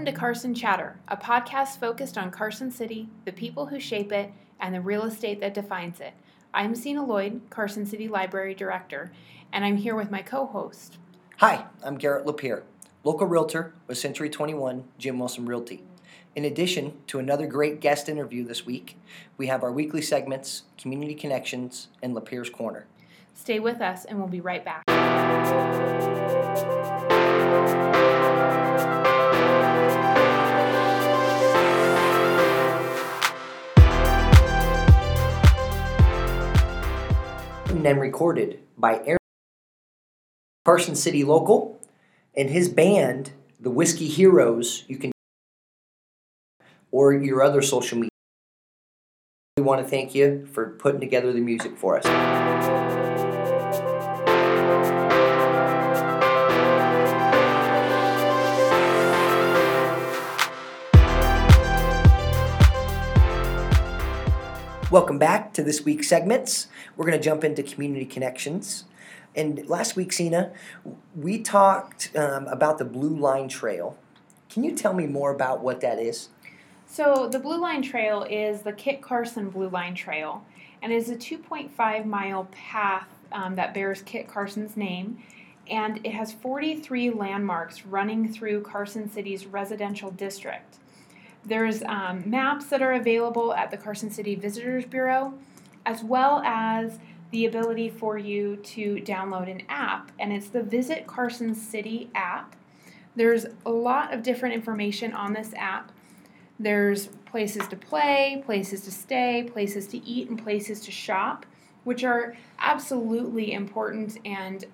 Welcome to Carson Chatter, a podcast focused on Carson City, the people who shape it, and the real estate that defines it. I'm Sina Lloyd, Carson City Library Director, and I'm here with my co-host. Hi, I'm Garrett LaPierre, local realtor with Century 21 Jim Wilson Realty. In addition to another great guest interview this week, we have our weekly segments, Community Connections, and LaPierre's Corner. Stay with us and we'll be right back. And recorded by Aaron Carson City Local and his band, the Whiskey Heroes. You can or your other social media. We want to thank you for putting together the music for us. Welcome back to this week's segments. We're going to jump into Community Connections. And last week, Sina, we talked about the Blue Line Trail. Can you tell me more about what that is? So the Blue Line Trail is the Kit Carson Blue Line Trail, and it is a 2.5-mile path that bears Kit Carson's name, and it has 43 landmarks running through Carson City's residential district. There's maps that are available at the Carson City Visitors Bureau, as well as the ability for you to download an app, and it's the Visit Carson City app. There's a lot of different information on this app. There's places to play, places to stay, places to eat, and places to shop, which are absolutely important and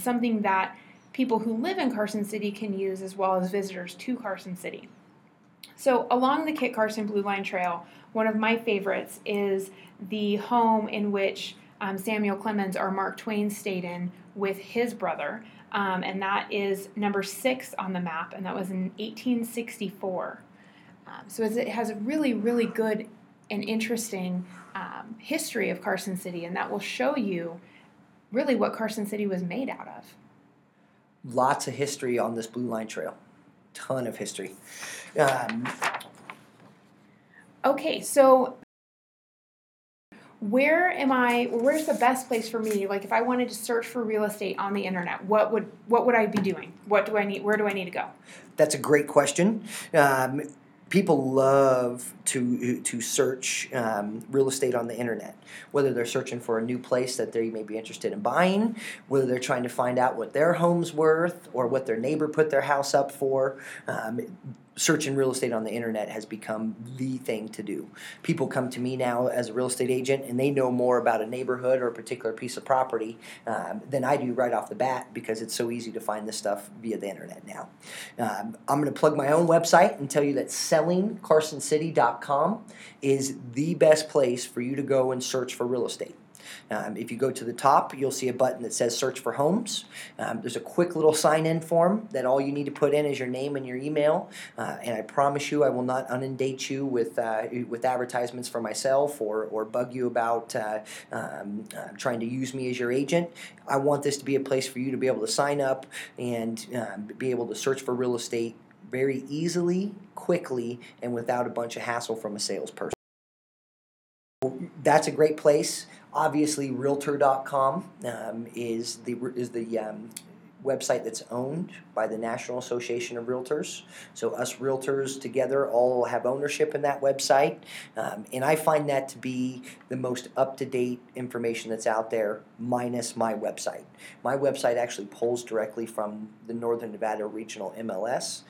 something that people who live in Carson City can use, as well as visitors to Carson City. So along the Kit Carson Blue Line Trail, one of my favorites is the home in which Samuel Clemens, or Mark Twain, stayed in with his brother, and that is number 6 on the map, and that was in 1864. So it has a really, really good and interesting history of Carson City, and that will show you really what Carson City was made out of. Lots of history on this Blue Line Trail. Ton of history. Okay, so where's the best place for me? Like, if I wanted to search for real estate on the internet, what would I be doing? What do I need? Where do I need to go? That's a great question. People love to search real estate on the internet, whether they're searching for a new place that they may be interested in buying, whether they're trying to find out what their home's worth or what their neighbor put their house up for. Searching real estate on the internet has become the thing to do. People come to me now as a real estate agent, and they know more about a neighborhood or a particular piece of property than I do right off the bat, because it's so easy to find this stuff via the internet now. I'm going to plug my own website and tell you that sellingcarsoncity.com is the best place for you to go and search for real estate. If you go to the top, you'll see a button that says Search for Homes. There's a quick little sign-in form that all you need to put in is your name and your email, and I promise you I will not inundate you with advertisements for myself or bug you about trying to use me as your agent. I want this to be a place for you to be able to sign up and be able to search for real estate very easily, quickly, and without a bunch of hassle from a salesperson. That's a great place. Obviously, Realtor.com is the website that's owned by the National Association of Realtors. So us realtors together all have ownership in that website. And I find that to be the most up-to-date information that's out there, minus my website. My website actually pulls directly from the Northern Nevada Regional MLS,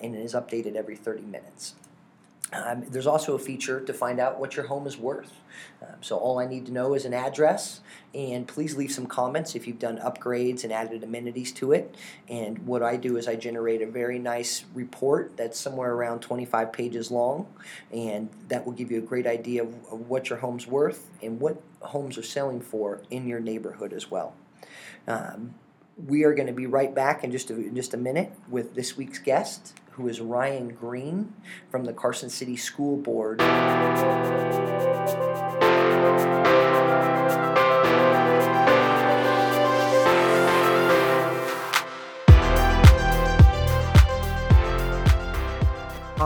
and it is updated every 30 minutes. There's also a feature to find out what your home is worth. So all I need to know is an address, and please leave some comments if you've done upgrades and added amenities to it. And what I do is I generate a very nice report that's somewhere around 25 pages long, and that will give you a great idea of what your home's worth and what homes are selling for in your neighborhood as well. We are going to be right back in just a minute with this week's guest, who is Ryan Green from the Carson City School Board.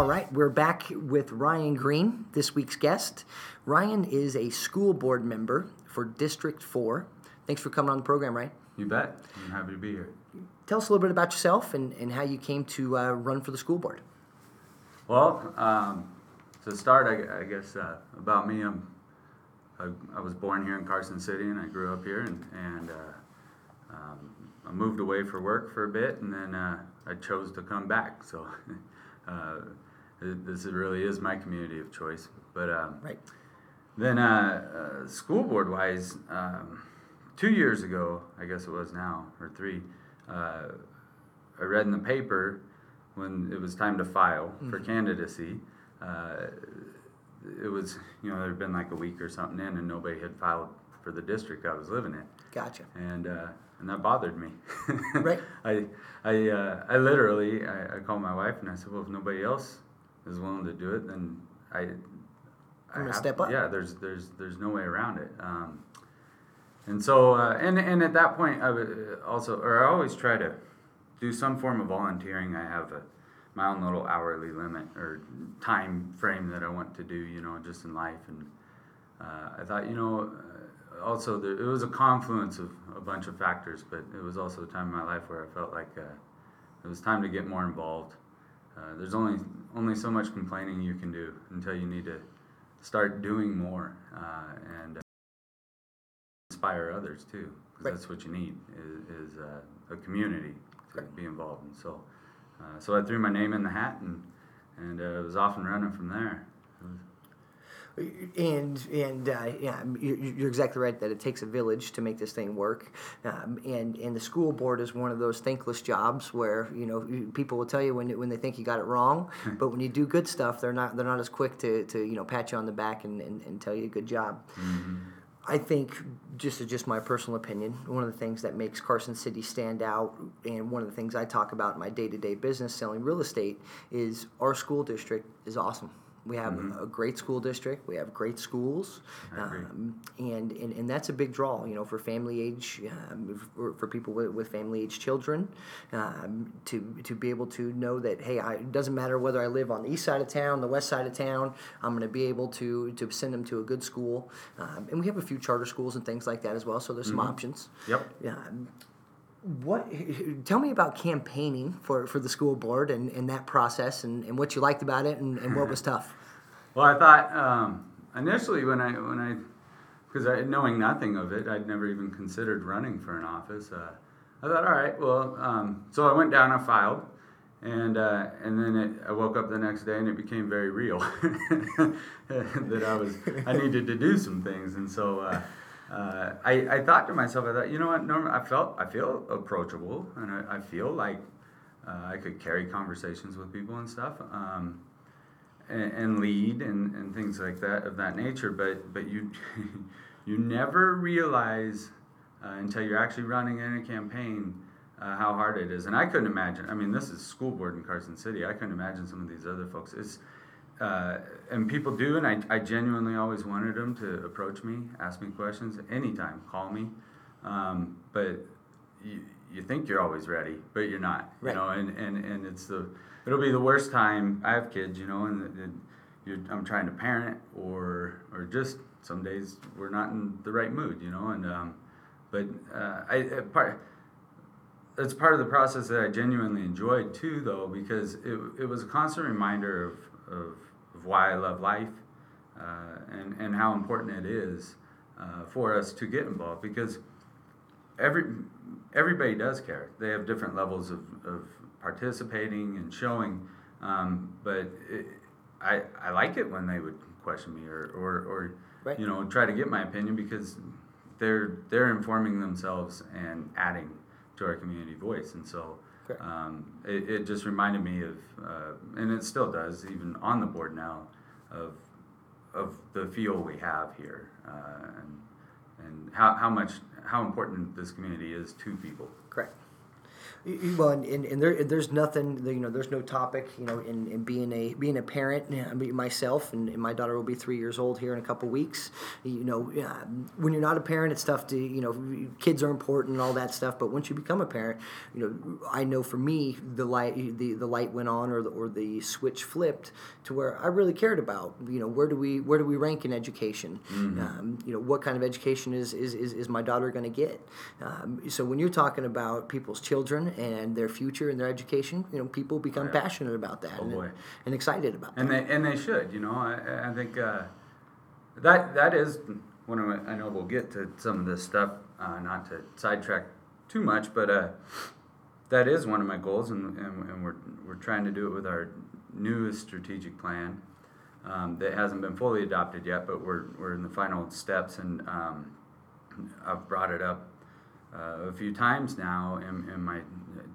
All right, we're back with Ryan Green, this week's guest. Ryan is a school board member for District 4. Thanks for coming on the program, Ryan. You bet. I'm happy to be here. Tell us a little bit about yourself and how you came to run for the school board. Well, to start, I guess about me, I was born here in Carson City and I grew up here and I moved away for work for a bit and then I chose to come back. So this really is my community of choice. But right. Then school board wise, 2 years ago, I guess it was now, or three, I read in the paper when it was time to file for candidacy. It was, there had been like a week or something in, and nobody had filed for the district I was living in. Gotcha. And that bothered me. Right. I literally, I called my wife and I said, well, if nobody else is willing to do it, then I'm gonna step up. Yeah, there's no way around it. And so, and at that point, I would also, or I always try to do some form of volunteering. I have my own little hourly limit or time frame that I want to do, just in life. And I thought, also it was a confluence of a bunch of factors, but it was also a time in my life where I felt like it was time to get more involved. There's only so much complaining you can do until you need to start doing more and inspire others too, because right. That's what you need is a community to right. be involved in. So. So I threw my name in the hat, and it was off and running from there. You're exactly right that it takes a village to make this thing work, and the school board is one of those thankless jobs where people will tell you when they think you got it wrong, but when you do good stuff, they're not as quick to pat you on the back and tell you good job. Mm-hmm. I think, just my personal opinion, one of the things that makes Carson City stand out and one of the things I talk about in my day-to-day business selling real estate is our school district is awesome. We have mm-hmm. a great school district. We have great schools. And that's a big draw, for family age, for people with family age children, to be able to know that, hey, it doesn't matter whether I live on the east side of town, the west side of town, I'm going to be able to send them to a good school. And we have a few charter schools and things like that as well, so there's mm-hmm. some options. Yep. Tell me about campaigning for the school board and that process and what you liked about it and what was tough. Well, I thought initially when I because knowing nothing of it, I'd never even considered running for an office. I thought, all right, well, so I went down, I filed, and then I woke up the next day and it became very real that I needed to do some things, and so. I thought to myself, I thought, you know what, Norman, I feel approachable, and I feel like I could carry conversations with people and stuff, and lead and things like that of that nature. But you never realize until you're actually running in a campaign how hard it is. And I couldn't imagine. I mean, this is school board in Carson City. I couldn't imagine some of these other folks. It's. And people do, and I genuinely always wanted them to approach me, ask me questions anytime, call me. But you think you're always ready, but you're not. Right. And it'll be the worst time. I have kids, I'm trying to parent, or just some days we're not in the right mood, It's part of the process that I genuinely enjoyed too, though, because it was a constant reminder of why I love life and how important it is for us to get involved, because everybody does care. They have different levels of participating and showing, but I like it when they would question me or right. Try to get my opinion, because they're informing themselves and adding to our community voice, and so. It just reminded me of, and it still does, even on the board now, of the feel we have here, and how important this community is to people. Correct. Well, and there's nothing, you know, there's no topic, you know, in being a parent, you know, myself, and my daughter will be 3 years old here in a couple weeks. You know, when you're not a parent, it's tough to, you know, kids are important and all that stuff. But once you become a parent, you know, I know for me, the light went on or the switch flipped to where I really cared about, you know, where do we rank in education? Mm-hmm. You know, what kind of education is my daughter going to get? So when you're talking about people's children and their future and their education, you know, people become passionate about that and excited about that. And they should, you know. I think that is one of my, I know we'll get to some of this stuff, not to sidetrack too much, but that is one of my goals, and we're trying to do it with our newest strategic plan that hasn't been fully adopted yet, but we're in the final steps, and I've brought it up a few times now in my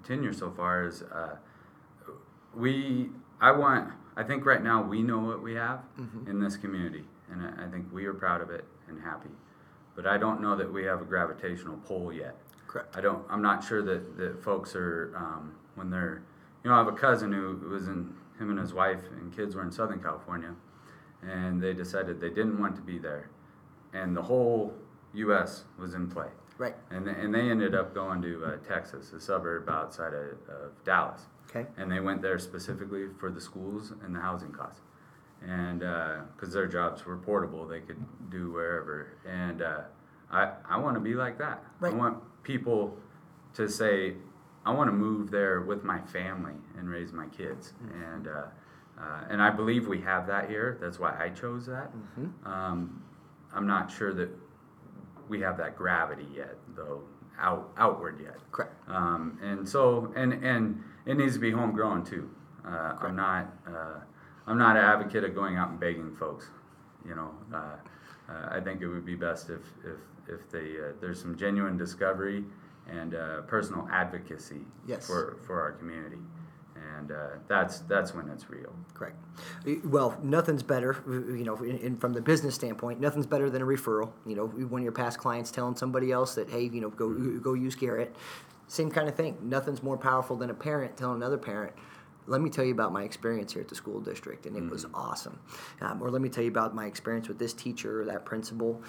tenure so far is I think right now we know what we have mm-hmm. in this community, and I think we are proud of it and happy, but I don't know that we have a gravitational pull yet. Correct. I'm not sure that folks are when they're, you know, I have a cousin who was in, him and his wife and kids were in Southern California, and they decided they didn't want to be there, and the whole U.S. was in play. Right. And they ended up going to Texas, a suburb outside of Dallas. Okay. And they went there specifically for the schools and the housing costs. And because their jobs were portable, they could do wherever. And I want to be like that. Right. I want people to say, I want to move there with my family and raise my kids. Mm-hmm. And I believe we have that here. That's why I chose that. Mm-hmm. I'm not sure that we have that gravity yet, though, outward yet. Correct. And so it needs to be homegrown too. I'm not an advocate of going out and begging folks. You know, I think it would be best if they there's some genuine discovery and personal advocacy for our community. And that's when it's real. Correct. Well, nothing's better, you know, from the business standpoint, nothing's better than a referral. You know, one of your past clients telling somebody else that, hey, you know, go use Garrett. Same kind of thing. Nothing's more powerful than a parent telling another parent, let me tell you about my experience here at the school district, and it was awesome. Or let me tell you about my experience with this teacher or that principal.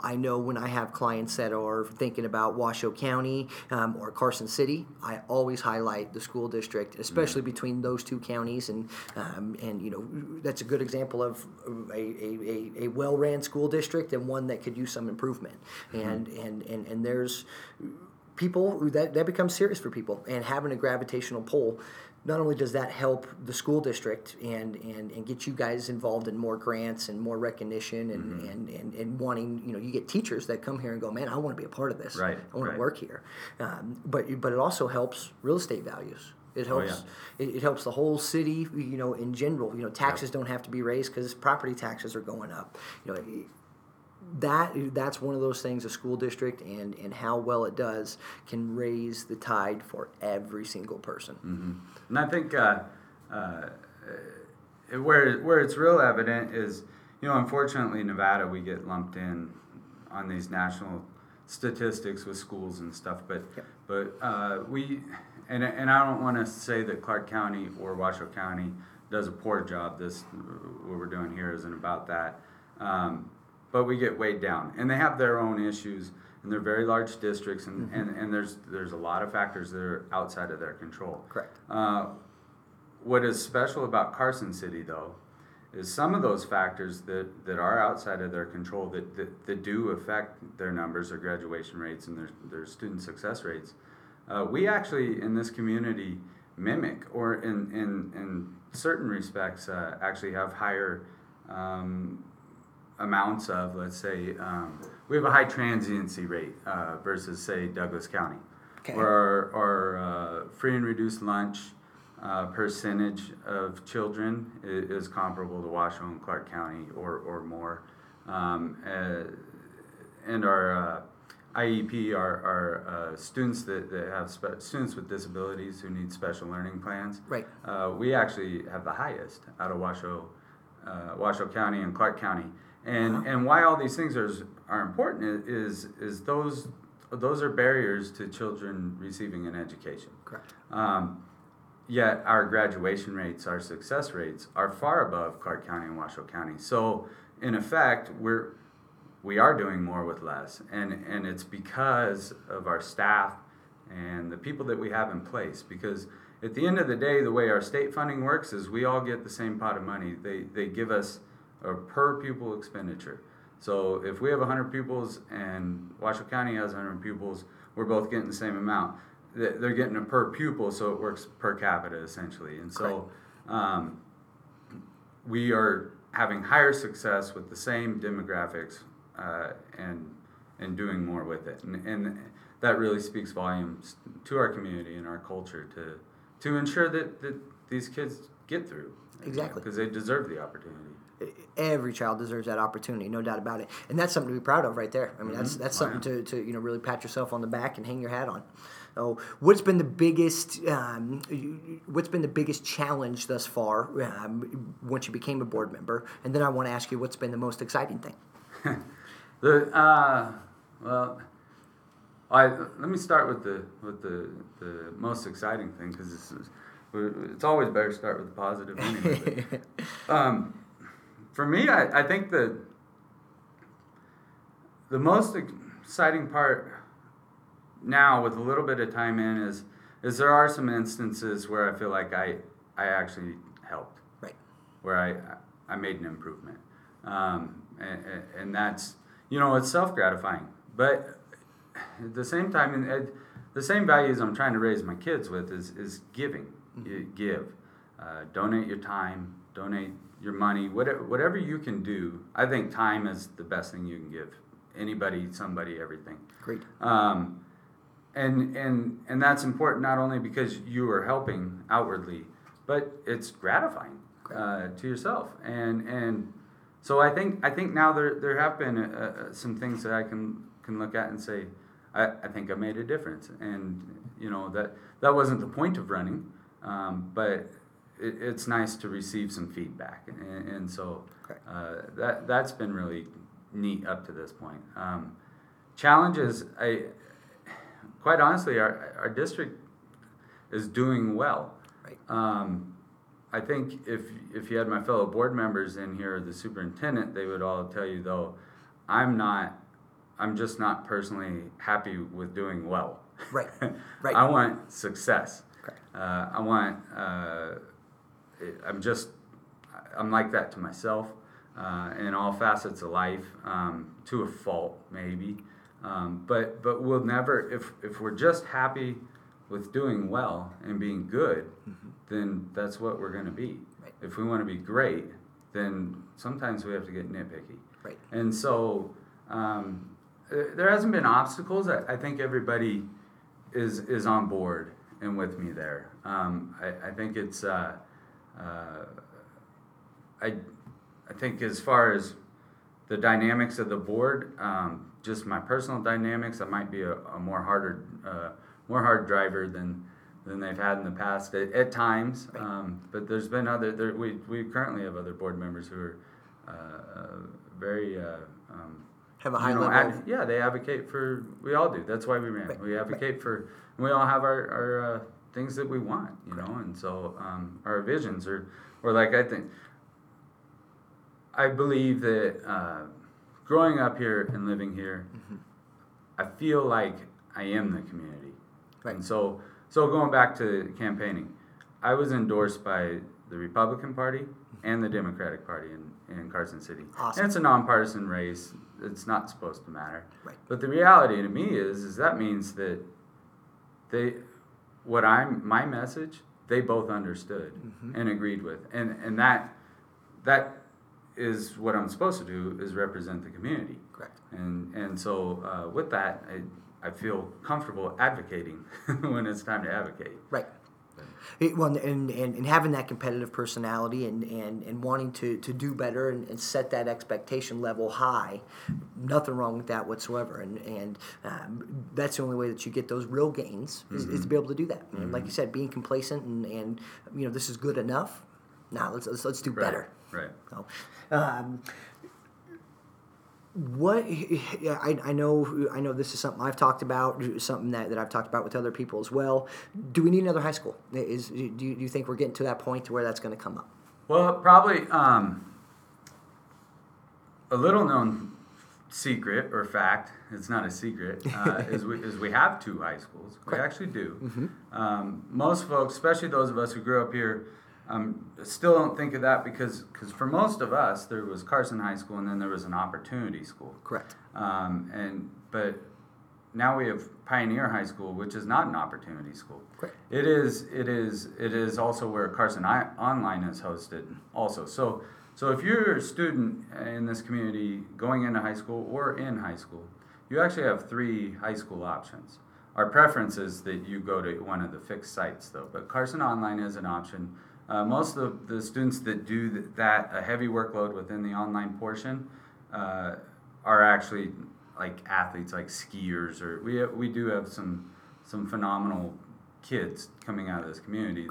I know when I have clients that are thinking about Washoe County or Carson City, I always highlight the school district, especially between those two counties. And you know, that's a good example of a well-ran school district and one that could use some improvement. Mm-hmm. And there's people that becomes serious for people, and having a gravitational pull. Not only does that help the school district and get you guys involved in more grants and more recognition and wanting, you know, you get teachers that come here and go, man, I want to be a part of this. Right. I want to work here. But it also helps real estate values. It helps. Oh, yeah. It helps the whole city, you know, in general. You know, taxes don't have to be raised because property taxes are going up. You know. That's one of those things a school district and how well it does can raise the tide for every single person. Mm-hmm. And I think where it's real evident is, you know, unfortunately in Nevada we get lumped in on these national statistics with schools and stuff, but we and I don't want to say that Clark County or Washoe County does a poor job. This what we're doing here isn't about that. But we get weighed down, and they have their own issues, and they're very large districts, and there's a lot of factors that are outside of their control. Correct. What is special about Carson City, though, is some of those factors that are outside of their control that do affect their numbers, their graduation rates, and their student success rates. We actually, in this community, mimic, or in certain respects, actually have higher amounts of, let's say, we have a high transiency rate versus, say, Douglas County. Okay. Or free and reduced lunch percentage of children is comparable to Washoe and Clark County or more. And our IEP are students that have students with disabilities who need special learning plans. Right. We actually have the highest out of Washoe County and Clark County. And why all these things are important is those those are barriers to children receiving an education. Correct. Yet our graduation rates, our success rates, are far above Clark County and Washoe County. So in effect, we are doing more with less, and it's because of our staff and the people that we have in place. Because at the end of the day, the way our state funding works is we all get the same pot of money. They give us a per pupil expenditure. So if we have 100 pupils and Washoe County has 100 pupils, we're both getting the same amount. They're getting a per pupil, so it works per capita essentially. And so we are having higher success with the same demographics and doing more with it. And that really speaks volumes to our community and our culture to ensure that these kids get through. Exactly. Because they deserve the opportunity. Every child deserves that opportunity, no doubt about it, and that's something to be proud of, right there. I mean, that's something to really pat yourself on the back and hang your hat on. So, what's been the biggest challenge thus far once you became a board member? And then I want to ask you, what's been the most exciting thing? Let me start with the most exciting thing, because it's always better to start with the positive anyway. For me, I think the most exciting part now, with a little bit of time in, is there are some instances where I feel like I actually helped, right? Where I made an improvement, and that's it's self-gratifying, but at the same time, the same values I'm trying to raise my kids with is giving. Mm-hmm. You give, donate your time, donate your money, whatever you can do. I think time is the best thing you can give anybody, somebody, everything. Great. And that's important not only because you are helping outwardly, but it's gratifying to yourself. And so I think now there have been some things that I can look at and say, I think I made a difference. And that wasn't the point of running, but it's nice to receive some feedback, and so that's been really neat up to this point. Challenges, quite honestly, our district is doing well. Right. I think if you had my fellow board members in here, the superintendent, they would all tell you, though, I'm just not personally happy with doing well. Right. Right. I want success. I'm like that to myself in all facets of life, to a fault maybe, but we'll never, if we're just happy with doing well and being good, then that's what we're going to be. Right. If we want to be great, then sometimes we have to get nitpicky. Right. And so there hasn't been obstacles. I think everybody is on board and with me there. I think it's I think as far as the dynamics of the board, just my personal dynamics, I might be a more hard driver than they've had in the past at times. Right. But there's been we currently have other board members who are very have a high level. They advocate for. We all do. That's why we ran. Right. We advocate for. We all have our things that we want, and so our visions are, or like I believe that growing up here and living here, I feel like I am the community. Right. And so going back to campaigning, I was endorsed by the Republican Party and the Democratic Party in Carson City. Awesome. And it's a nonpartisan race. It's not supposed to matter. Right. But the reality to me is that means that my message, they both understood and agreed with, and that is what I'm supposed to do, is represent the community. Correct. And so with that, I feel comfortable advocating when it's time to advocate. Right. Well, and having that competitive personality and wanting to do better and set that expectation level high, nothing wrong with that whatsoever. And that's the only way that you get those real gains is to be able to do that. Mm-hmm. And like you said, being complacent and this is good enough. Now let's do better. Right. So, I know this is something I've talked about, something that I've talked about with other people as well. Do we need another high school? Do you think we're getting to that point to where that's going to come up? Well, probably a little known secret or fact, it's not a secret, is we have two high schools. Correct. We actually do. Mm-hmm. Most folks, especially those of us who grew up here, still don't think of that because for most of us, there was Carson High School and then there was an opportunity school. Correct. But now we have Pioneer High School, which is not an opportunity school. Correct. It is also where Carson Online is hosted also. So if you're a student in this community going into high school or in high school, you actually have three high school options. Our preference is that you go to one of the fixed sites though, but Carson Online is an option. Most of the students that do that, a heavy workload within the online portion, are actually like athletes, like skiers, or we do have some phenomenal kids coming out of this community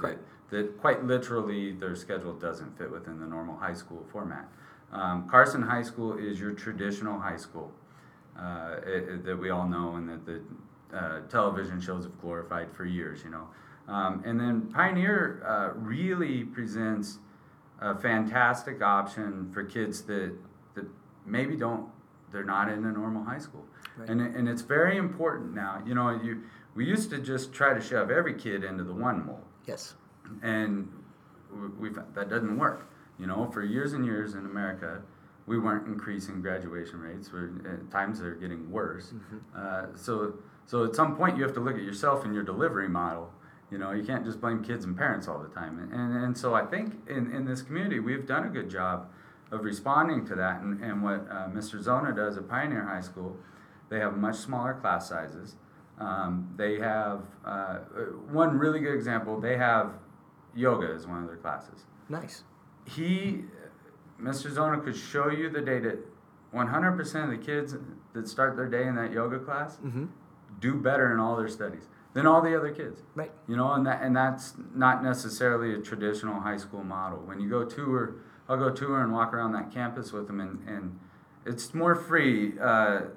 that quite literally their schedule doesn't fit within the normal high school format. Carson High School is your traditional high school that we all know and that the television shows have glorified for years, you know. And then Pioneer really presents a fantastic option for kids that maybe they're not in a normal high school. Right. And it's very important now. You know, we used to just try to shove every kid into the one mold. Yes. And that doesn't work. You know, for years and years in America, we weren't increasing graduation rates. At times they're getting worse. Mm-hmm. So at some point you have to look at yourself and your delivery model. You know, you can't just blame kids and parents all the time. And so I think in this community, we've done a good job of responding to that. And what Mr. Zona does at Pioneer High School, they have much smaller class sizes. They have, one really good example, they have yoga as one of their classes. Nice. Mr. Zona could show you the data. 100% of the kids that start their day in that yoga class mm-hmm. do better in all their studies than all the other kids. Right. You know, and that's not necessarily a traditional high school model. When you go tour, I'll go tour and walk around that campus with them, and it's more free. The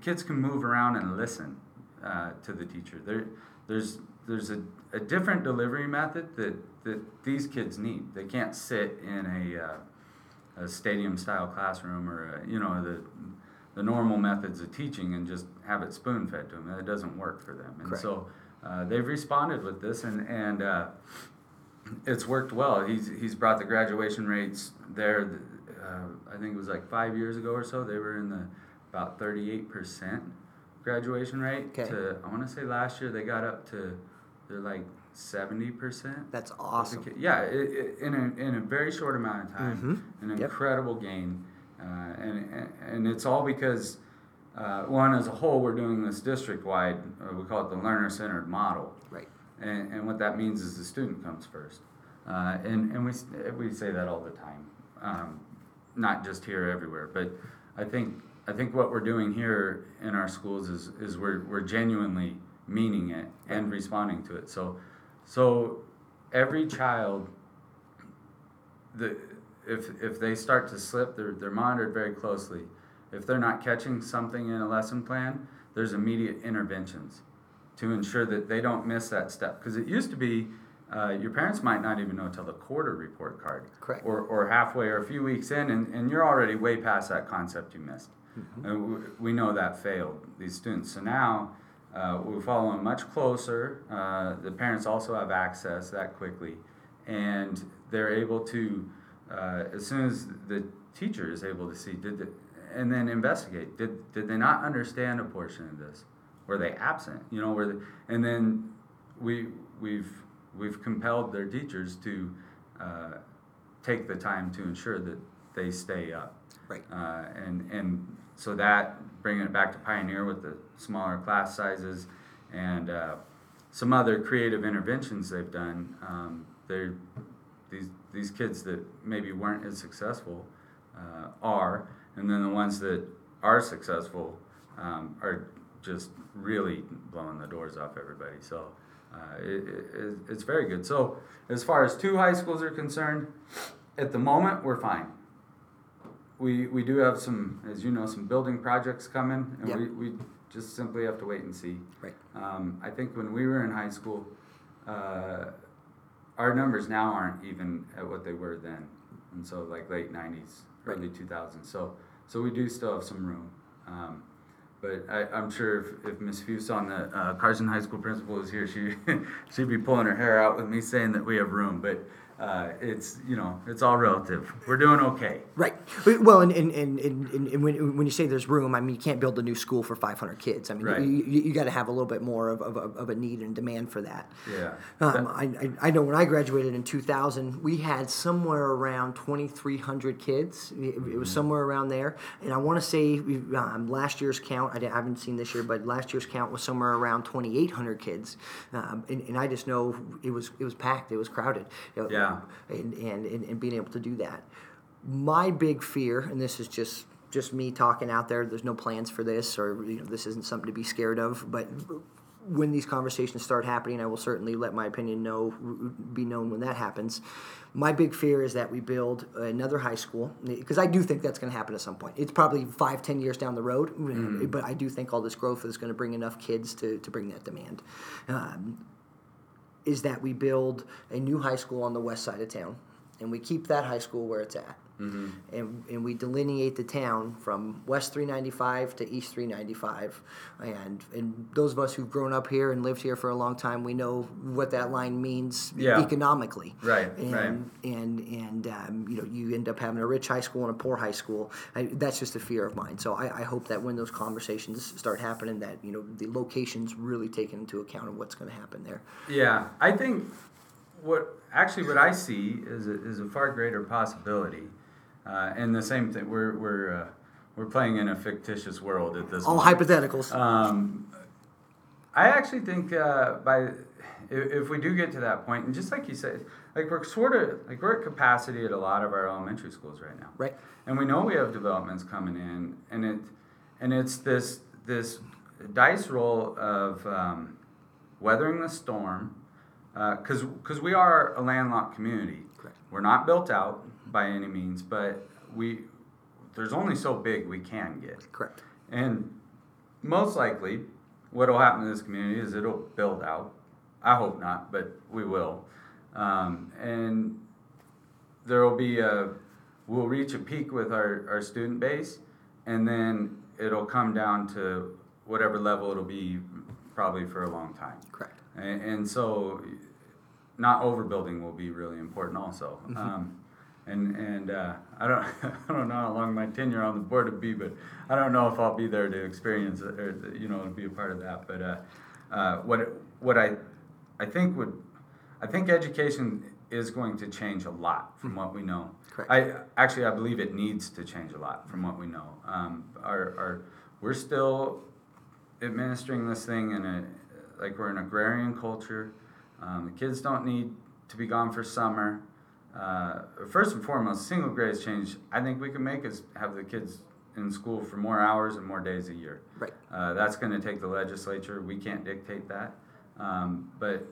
kids can move around and listen to the teacher. There's a different delivery method that these kids need. They can't sit in a stadium-style classroom or, the normal methods of teaching and just have it spoon-fed to them. That doesn't work for them. And correct. So they've responded with this, and it's worked well. He's brought the graduation rates there. I think it was like 5 years ago or so. They were in about 38% graduation rate. Okay. I want to say last year they got up to they're like 70%. That's awesome. Yeah, it, in a very short amount of time, mm-hmm. an incredible yep. gain, and it's all because. One, as a whole, we're doing this district-wide, we call it the learner-centered model. Right. And what that means is the student comes first. And we say that all the time, not just here, everywhere. But I think what we're doing here in our schools is we're genuinely meaning it and responding to it. So every child, if they start to slip, they're monitored very closely. If they're not catching something in a lesson plan, there's immediate interventions to ensure that they don't miss that step. Because it used to be your parents might not even know until the quarter report card. Correct. Or halfway or a few weeks in, and you're already way past that concept you missed. Mm-hmm. We know that failed, these students. So now we're following much closer. The parents also have access that quickly. And they're able to, as soon as the teacher is able to see, and then investigate. Did they not understand a portion of this? Were they absent? You know, and then we've compelled their teachers to take the time to ensure that they stay up. Right. And so that bringing it back to Pioneer with the smaller class sizes and some other creative interventions they've done. These kids that maybe weren't as successful are. And then the ones that are successful are just really blowing the doors off everybody. So it's very good. So as far as two high schools are concerned, at the moment, we're fine. we do have some, as you know, some building projects coming, and we just simply have to wait and see. Right. I think when we were in high school, our numbers now aren't even at what they were then, and so like late 90s, early 2000s. So we do still have some room. But I'm sure if Ms. Fuson, the Carson High School principal, is here, she'd be pulling her hair out with me saying that we have room. But it's, you know, it's all relative. We're doing okay. Right. Well, and when you say there's room, I mean, you can't build a new school for 500 kids. I mean, you got to have a little bit more of a need and demand for that. Yeah. I know when I graduated in 2000, we had somewhere around 2,300 kids. It was somewhere around there. And I want to say last year's count, I haven't seen this year, but last year's count was somewhere around 2,800 kids. And I just know it was packed. It was crowded. Yeah. And being able to do that. My big fear, and this is just me talking out there, there's no plans for this, or you know, this isn't something to be scared of, but when these conversations start happening, I will certainly let my opinion be known when that happens. My big fear is that we build another high school, because I do think that's going to happen at some point. It's probably 5-10 years down the road, but I do think all this growth is going to bring enough kids to bring that demand. Is that we build a new high school on the west side of town, and we keep that high school where it's at, and we delineate the town from West 395 to East 395, and those of us who've grown up here and lived here for a long time, we know what that line means economically. Right. And you know, you end up having a rich high school and a poor high school. That's just a fear of mine. So I hope that when those conversations start happening, that you know the location's really taken into account of what's going to happen there. Yeah, I think. What I see is a far greater possibility, and the same thing we're playing in a fictitious world at this point. All hypotheticals. I actually think if we do get to that point, and just like you said, like we're at capacity at a lot of our elementary schools right now, right? And we know we have developments coming in, and it's this dice roll of weathering the storm. Because we are a landlocked community. Correct. We're not built out by any means, but there's only so big we can get. Correct. And most likely, what will happen to this community is it'll build out. I hope not, but we will. And there will be we'll reach a peak with our student base, and then it'll come down to whatever level it'll be probably for a long time. Correct. And so, not overbuilding will be really important, also. I don't know how long my tenure on the board will be, but I don't know if I'll be there to experience it or you know to be a part of that. But I think education is going to change a lot from what we know. Correct. I believe it needs to change a lot from what we know. We're still administering this thing in a. Like we're an agrarian culture. The kids don't need to be gone for summer. First and foremost, single grades change. I think we can make is have the kids in school for more hours and more days a year. Right. That's going to take the legislature. We can't dictate that. But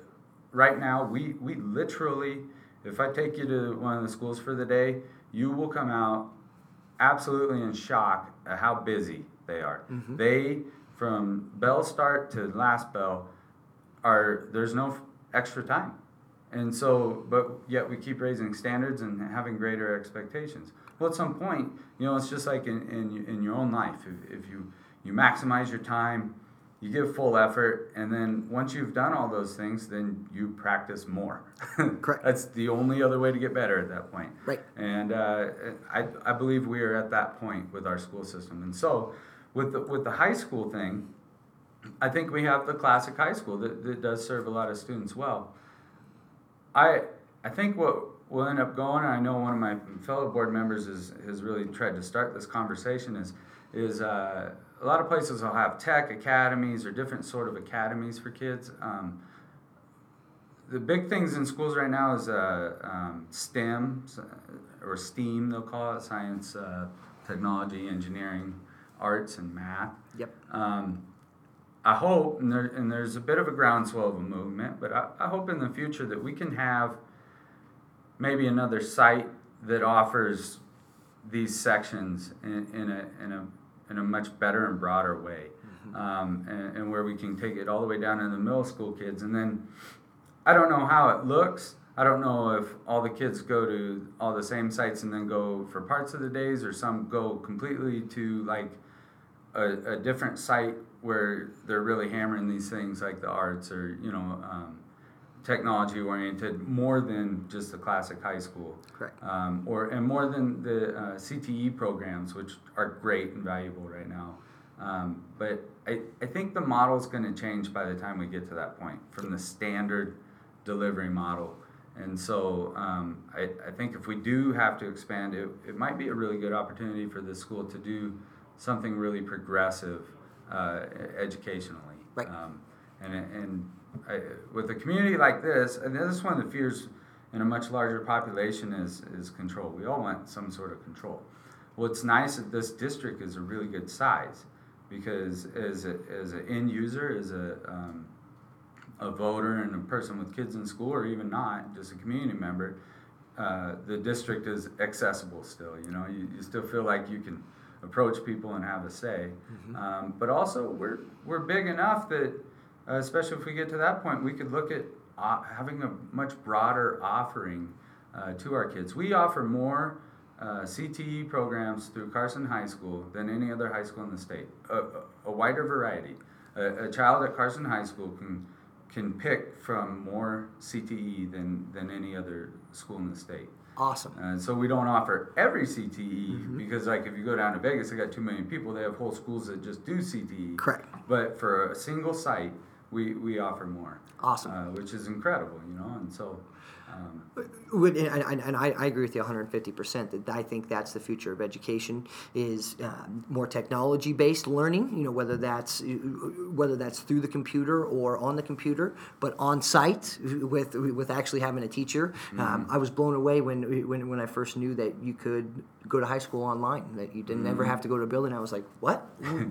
right now, we literally, if I take you to one of the schools for the day, you will come out absolutely in shock at how busy they are. Mm-hmm. They, from bell start to last bell, there's no extra time. And so, but yet we keep raising standards and having greater expectations. Well, at some point, you know, it's just like in your own life. If you maximize your time, you give full effort, and then once you've done all those things, then you practice more. Correct. That's the only other way to get better at that point. Right. And I believe we are at that point with our school system. And so, With the high school thing, I think we have the classic high school that does serve a lot of students well. I think what will end up going, and I know one of my fellow board members has really tried to start this conversation, is a lot of places will have tech academies or different sort of academies for kids. The big things in schools right now is STEM, or STEAM they'll call it, science, technology, engineering, arts and math. Yep. I hope, and there's a bit of a groundswell of a movement, but I hope in the future that we can have maybe another site that offers these sections in a much better and broader way, and where we can take it all the way down to the middle school kids. And then I don't know how it looks. I don't know if all the kids go to all the same sites and then go for parts of the days, or some go completely to like a different site where they're really hammering these things like the arts or, you know, technology oriented more than just the classic high school. Correct. And more than the CTE programs, which are great and valuable right now. But I think the model's going to change by the time we get to that point from the standard delivery model. And so I think if we do have to expand, it might be a really good opportunity for this school to do something really progressive educationally. Right. And with a community like this, and this is one of the fears in a much larger population is control. We all want some sort of control. What's nice at this district is a really good size, because as an end user, as a voter and a person with kids in school, or even not, just a community member, the district is accessible still. You know, you still feel like you can approach people and have a say. Mm-hmm. But also, we're big enough that, especially if we get to that point, we could look at having a much broader offering to our kids. We offer more CTE programs through Carson High School than any other high school in the state. A wider variety. A child at Carson High School can pick from more CTE than any other school in the state. Awesome. So we don't offer every CTE, because like if you go down to Vegas, they got 2 million people. They have whole schools that just do CTE. Correct. But for a single site, we offer more. Awesome. Which is incredible, you know, and so... I agree with you 150%. That I think that's the future of education is more technology-based learning. You know, whether that's through the computer or on the computer, but on site with actually having a teacher. Mm-hmm. I was blown away when I first knew that you could go to high school online. That you didn't ever have to go to a building. I was like, what?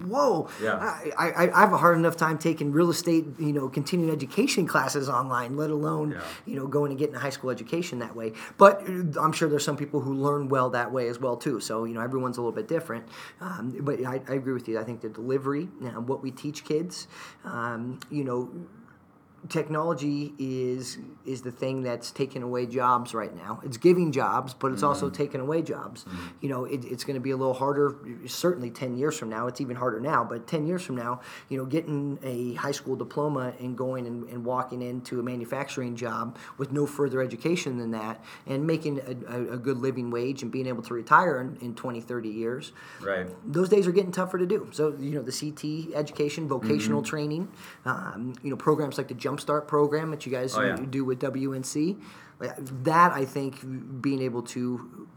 Whoa! Yeah. I have a hard enough time taking real estate, you know, continuing education classes online, let alone you know, going and getting a high school education that way. But I'm sure there's some people who learn well that way as well too. So, you know, everyone's a little bit different. But I agree with you. I think the delivery, you know, what we teach kids, you know, technology is the thing that's taking away jobs right now. It's giving jobs, but it's also taking away jobs. Mm-hmm. You know, it's going to be a little harder, certainly 10 years from now. It's even harder now, but 10 years from now, you know, getting a high school diploma and going and walking into a manufacturing job with no further education than that and making a good living wage and being able to retire in 20, 30 years. Right. Those days are getting tougher to do. So, you know, the CT education, vocational training, you know, programs like the Jumpstart program that you guys do with WNC. That, I think, being able to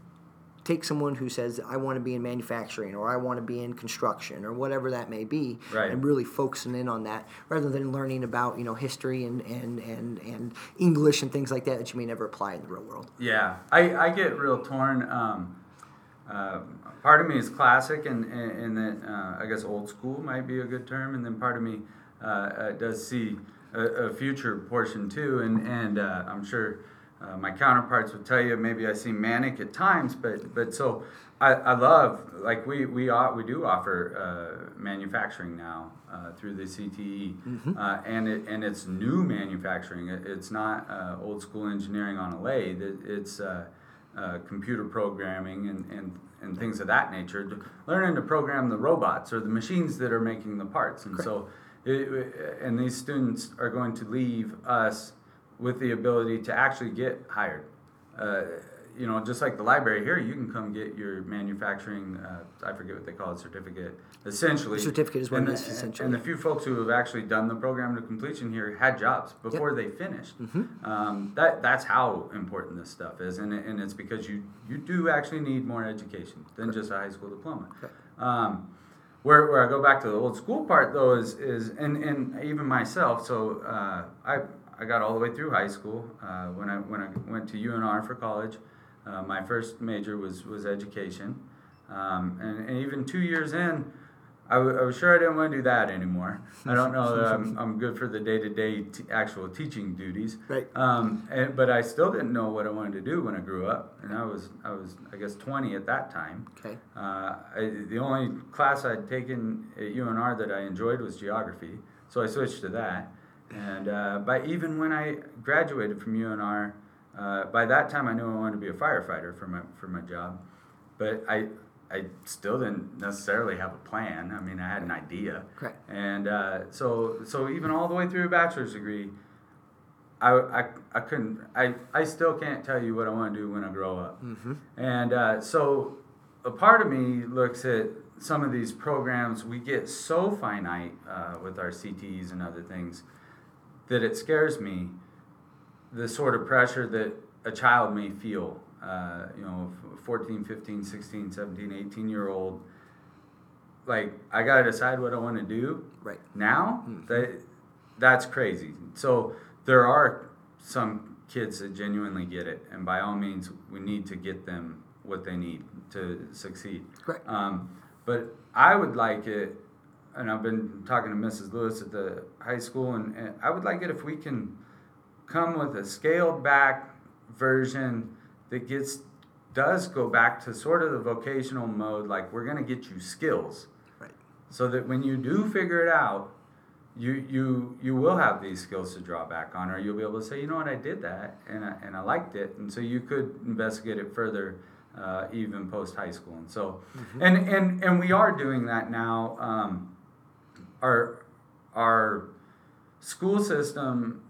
take someone who says, I want to be in manufacturing or I want to be in construction or whatever that may be, and really focusing in on that rather than learning about, you know, history and English and things like that you may never apply in the real world. Yeah. I get real torn. Part of me is classic and then I guess old school might be a good term, and then part of me does see a future portion too, and I'm sure my counterparts would tell you maybe I seem manic at times, but so I love, like we do offer manufacturing now through the CTE, and it's new manufacturing. It's not old school engineering on a lathe. It's computer programming and things of that nature. Learning to program the robots or the machines that are making the parts, and so. And these students are going to leave us with the ability to actually get hired. You know, just like the library here, you can come get your manufacturing, I forget what they call it, certificate, essentially. The certificate is what it is, essentially. And the few folks who have actually done the program to completion here had jobs before they finished. Mm-hmm. That's how important this stuff is, and it's because you do actually need more education than just a high school diploma. Correct. Where I go back to the old school part though is and even myself. So I got all the way through high school when I went to UNR for college. My first major was education, and even 2 years in, I was sure I didn't want to do that anymore. I don't know that I'm good for the day-to-day actual teaching duties. Right. But I still didn't know what I wanted to do when I grew up, and I was I guess 20 at that time. Okay. The only class I'd taken at UNR that I enjoyed was geography, so I switched to that. And by even when I graduated from UNR, by that time I knew I wanted to be a firefighter for my job, but I still didn't necessarily have a plan. I mean, I had an idea. Correct. And so even all the way through a bachelor's degree, I couldn't. I still can't tell you what I want to do when I grow up. Mm-hmm. And so a part of me looks at some of these programs. We get so finite with our CTEs and other things that it scares me, the sort of pressure that a child may feel. 14, 15, 16, 17, 18-year-old, like, I got to decide what I want to do right now? Mm-hmm. That's crazy. So there are some kids that genuinely get it, and by all means, we need to get them what they need to succeed. Correct. But I would like it, and I've been talking to Mrs. Lewis at the high school, and I would like it if we can come with a scaled-back version that does go back to sort of the vocational mode, like we're going to get you skills, right? So that when you do figure it out, you will have these skills to draw back on, or you'll be able to say, you know what, I did that, and I liked it, and so you could investigate it further, even post high school, and so, mm-hmm. and we are doing that now. Our school system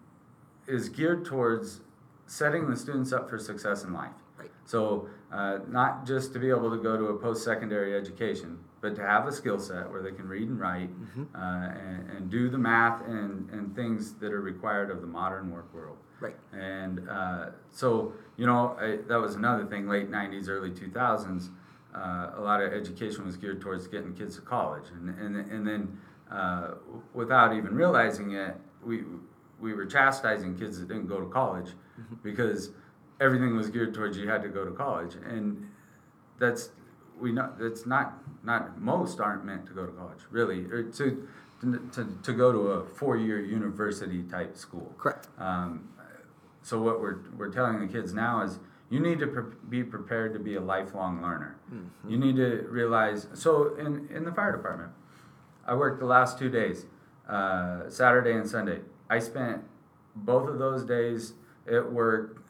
is geared towards setting the students up for success in life. Right. So not just to be able to go to a post-secondary education, but to have a skill set where they can read and write, mm-hmm. and do the math and things that are required of the modern work world. Right. And that was another thing, late 90s, early 2000s, a lot of education was geared towards getting kids to college. And then without even realizing it, we were chastising kids that didn't go to college, mm-hmm. because everything was geared towards you had to go to college, and most aren't meant to go to college, really, or to go to a 4-year university type school. Correct. So what we're telling the kids now is you need to be prepared to be a lifelong learner. Mm-hmm. You need to realize. So in the fire department, I worked the last 2 days, Saturday and Sunday. I spent both of those days at work,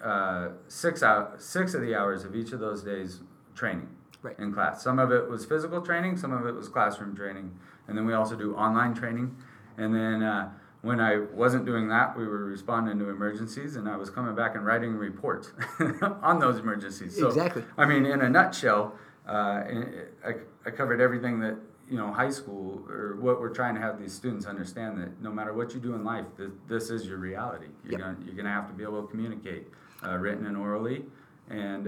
6 of the hours of each of those days training, right. in class. Some of it was physical training, some of it was classroom training, and then we also do online training. And then when I wasn't doing that, we were responding to emergencies, and I was coming back and writing reports on those emergencies. So, exactly. I mean, in a nutshell, I covered everything that, high school, or what we're trying to have these students understand, that no matter what you do in life, this is your reality. You're going to have to be able to communicate, written and orally, and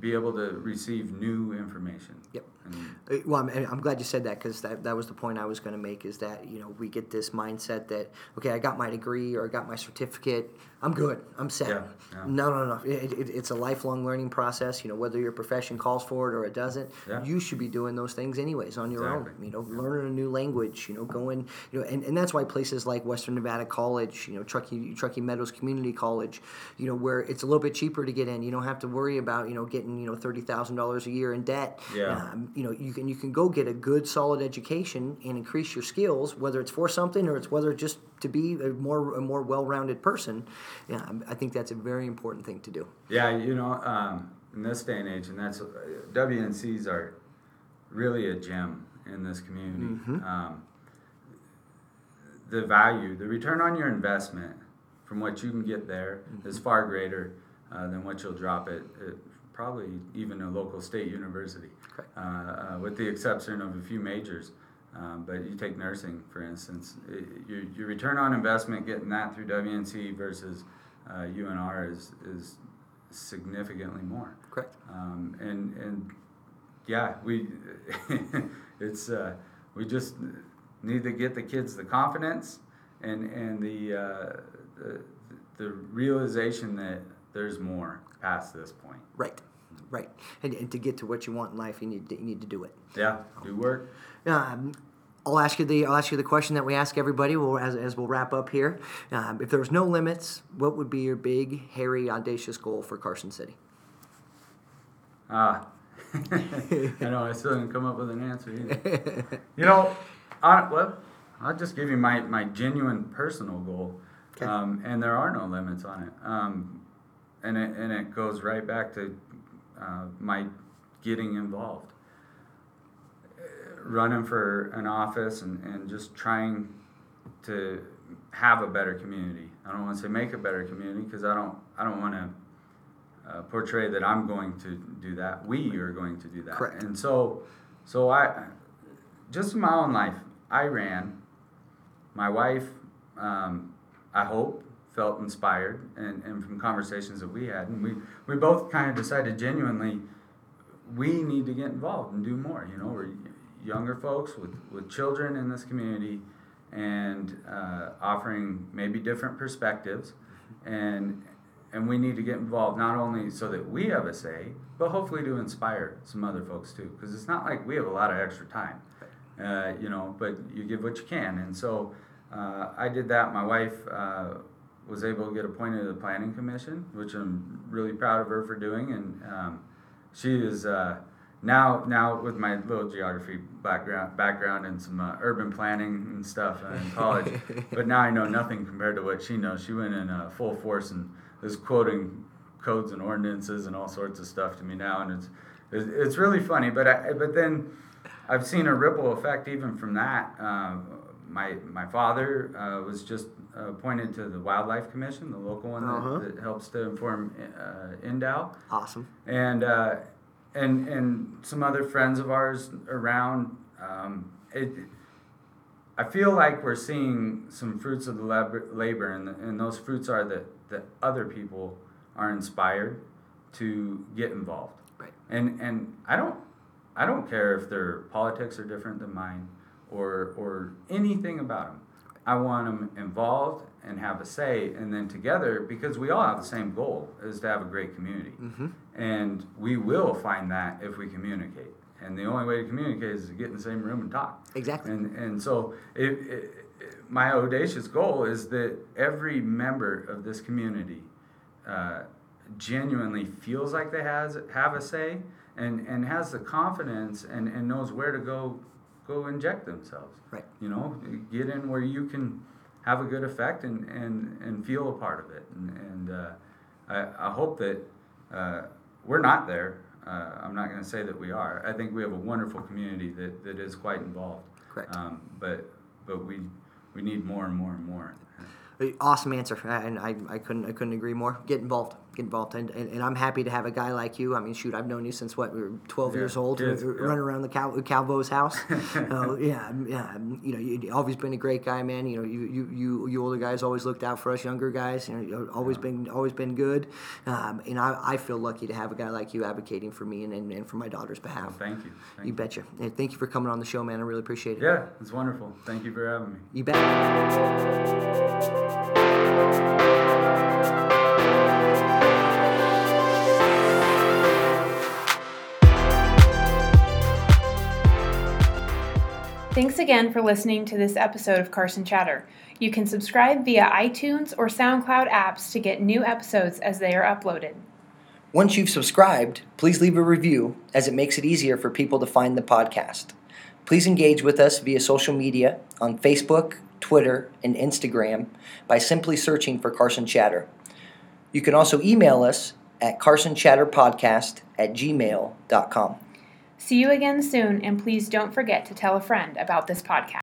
be able to receive new information. Yep. Well, I'm glad you said that, because that was the point I was going to make, is that, we get this mindset that, okay, I got my degree or I got my certificate, I'm good, I'm set. Yeah, yeah. No. It's a lifelong learning process, whether your profession calls for it or it doesn't, yeah. you should be doing those things anyways on your exactly. own, yeah. learning a new language, going, and that's why places like Western Nevada College, Truckee Meadows Community College, where it's a little bit cheaper to get in, you don't have to worry about, getting, $30,000 a year in debt. Yeah. You can go get a good, solid education and increase your skills, whether it's for something or it's whether just to be a more well-rounded person. Yeah, I think that's a very important thing to do. Yeah, in this day and age, and that's WNCs are really a gem in this community. Mm-hmm. The value, the return on your investment from what you can get there, mm-hmm. is far greater than what you'll drop at probably even a local state university, with the exception of a few majors. But you take nursing, for instance, your return on investment getting that through WNC versus UNR is significantly more. Correct. We it's we just need to get the kids the confidence and the realization that there's more past this point. Right. Right. And to get to what you want in life, you need to do it. Yeah, do work. I'll ask you the question that we ask everybody as we'll wrap up here. If there was no limits, what would be your big, hairy, audacious goal for Carson City? I know, I still didn't come up with an answer either. I'll just give you my genuine personal goal, okay. And there are no limits on it. And it goes right back to my getting involved. Running for an office and just trying to have a better community. I don't want to say make a better community because I don't want to portray that I'm going to do that. We are going to do that. Correct. And so I just in my own life, I ran. My wife, I hope, felt inspired and from conversations that we had, and we both kind of decided genuinely we need to get involved and do more. We're younger folks with children in this community and offering maybe different perspectives, and we need to get involved not only so that we have a say, but hopefully to inspire some other folks too, because it's not like we have a lot of extra time. But you give what you can. And so I did that. My wife was able to get appointed to the Planning Commission, which I'm really proud of her for doing. And she is now with my little geography background and some urban planning and stuff in college. But now I know nothing compared to what she knows. She went in full force and is quoting codes and ordinances and all sorts of stuff to me now. And it's really funny. But then. I've seen a ripple effect even from that. My father was just appointed to the Wildlife Commission, the local one that helps to inform NDOW. Awesome. And some other friends of ours around. I feel like we're seeing some fruits of the labor, and those fruits are that other people are inspired to get involved. Right. And I don't care if their politics are different than mine or anything about them. I want them involved and have a say, and then together, because we all have the same goal, is to have a great community. Mm-hmm. And we will find that if we communicate. And the only way to communicate is to get in the same room and talk. Exactly. And so my audacious goal is that every member of this community genuinely feels like they have a say, and has the confidence and knows where to go inject themselves. Right. Get in where you can have a good effect and feel a part of it. And I hope that we're not there. I'm not going to say that we are. I think we have a wonderful community that is quite involved. Correct. But we need more and more and more. Awesome answer, and I couldn't agree more. Get involved, and I'm happy to have a guy like you. I mean, shoot, I've known you since what we were 12 years old, running around the Calvo's house. You've always been a great guy, man. You older guys always looked out for us younger guys. Always been good, and I feel lucky to have a guy like you advocating for me and for my daughter's behalf. Well, thank you. You betcha. And thank you for coming on the show, man. I really appreciate it. Yeah, it's wonderful. Thank you for having me. You bet. Thanks again for listening to this episode of Carson Chatter. You can subscribe via iTunes or SoundCloud apps to get new episodes as they are uploaded. Once you've subscribed, please leave a review, as it makes it easier for people to find the podcast. Please engage with us via social media on Facebook, Twitter, and Instagram by simply searching for Carson Chatter. You can also email us at carsonchatterpodcast@gmail.com. See you again soon, and please don't forget to tell a friend about this podcast.